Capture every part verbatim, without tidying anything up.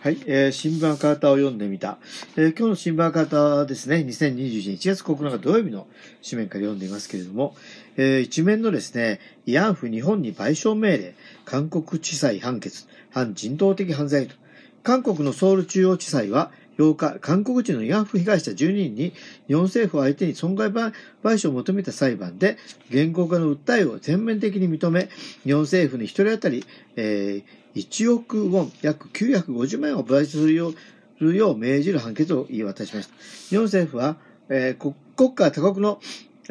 はい、えー、新聞赤旗を読んでみた、えー、今日の新聞赤旗はですね、にせんにじゅういちねんいちがつここのか土曜日の紙面から読んでいますけれども、えー、一面のですね、慰安婦日本に賠償命令、韓国地裁判決、反人道的犯罪と。韓国のソウル中央地裁はようか、韓国人の慰安婦被害者じゅうににんに日本政府を相手に損害賠償を求めた裁判で、原告側の訴えを全面的に認め、日本政府にひとり当たり、えー、いちおくウォン、約きゅうひゃくごじゅうまんえんを賠償するよう、するよう命じる判決を言い渡しました。日本政府は、えー、国家他国の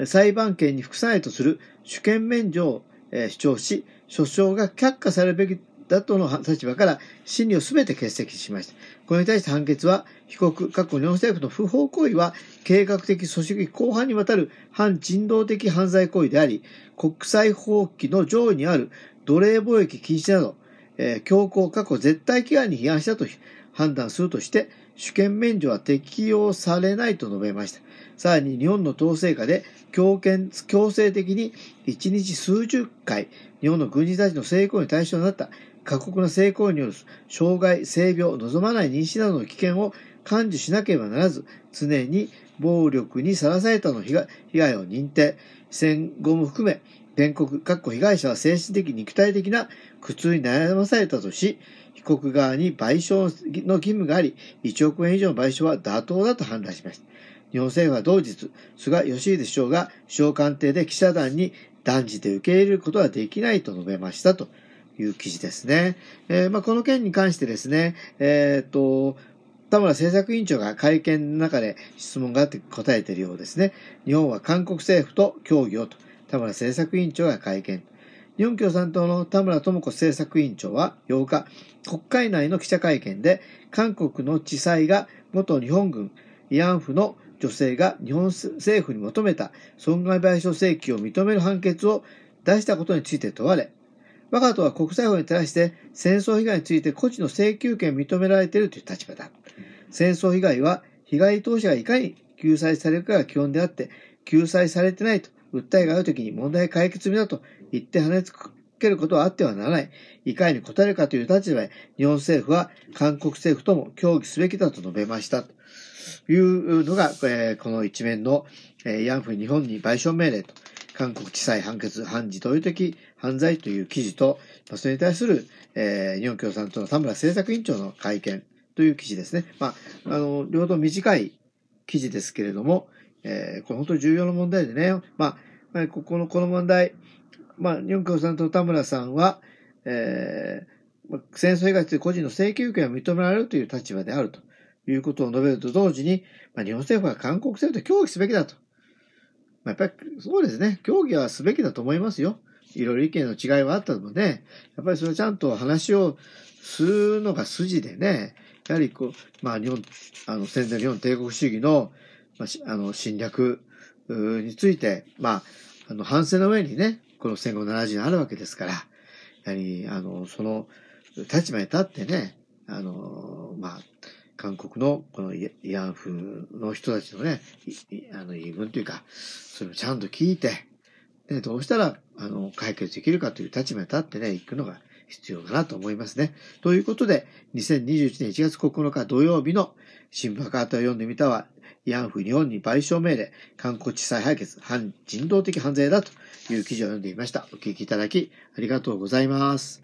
裁判権に服さないとする主権免除を、えー、主張し、訴訟が却下されるべきだとの立場から審理をすべて欠席しました。これに対して判決は、被告、過去日本政府の不法行為は計画的、組織的、広範にわたる反人道的犯罪行為であり、国際法規の上位にある奴隷貿易禁止など、えー、強行、過去絶対規範に批判したと判断するとして、主権免除は適用されないと述べました。さらに日本の統制下で強権、強制的にいちにち数十回、日本の軍人たちの性行為の対象になった過酷な性行為による障害、性病、望まない妊娠などの危険を感受しなければならず、常に暴力にさらされたの被害、被害を認定、戦後も含め、原告、かっこ被害者は精神的、肉体的な苦痛に悩まされたとし、被告側に賠償の義務があり、いちおくえん以上の賠償は妥当だと判断しました。日本政府は同日、菅義偉首相が首相官邸で記者団に断じて受け入れることはできないと述べましたという記事ですね。えー、まあこの件に関してですね、えっと、田村政策委員長が会見の中で質問があって答えているようですね。日本は韓国政府と協議をと。田村政策委員長が会見。日本共産党の田村智子政策委員長はようか、国会内の記者会見で、韓国の地裁が元日本軍慰安婦の女性が日本政府に求めた損害賠償請求を認める判決を出したことについて問われ、我が党は国際法に照らして戦争被害について個人の請求権を認められているという立場だ。戦争被害は被害当事者がいかに救済されるかが基本であって、救済されてないと訴えがあるときに問題解決済みだと言って跳ねつけることはあってはならない。いかに応えるかという立場で日本政府は韓国政府とも協議すべきだと述べました。というのが、えー、この一面の、えー、慰安婦日本に賠償命令と。韓国地裁判決、反人道的犯罪という記事と、それに対する、えー、日本共産党の田村政策委員長の会見という記事ですね。まあ、あの、両方短い記事ですけれども、えー、これ本当に重要な問題でね、まあ、ここの、この問題、まあ、日本共産党の田村さんは、えー、戦争被害という個人の請求権を認められるという立場であるということを述べると同時に、まあ、日本政府は韓国政府と協議すべきだと。やっぱりそうですね、協議はすべきだと思いますよ。いろいろ意見の違いはあったので、やっぱりそれはちゃんと話をするのが筋でね、やはりこう、まあ日本、あの、戦前日本帝国主義の、まあ、あの、侵略について、まあ、あの、反省の上にね、この戦後ななじゅうねんあるわけですから、やはり、あの、その立場に立ってね、あの、まあ、韓国のこの慰安婦の人たちのね、あの言い分というか、それをちゃんと聞いて、ね、どうしたらあの解決できるかという立場に立ってね、行くのが必要かなと思いますね。ということで、にせんにじゅういちねんいちがつここのか土曜日の新聞赤旗を読んでみたは、慰安婦日本に賠償命令、韓国地裁判決、反人道的犯罪だという記事を読んでみました。お聞きいただきありがとうございます。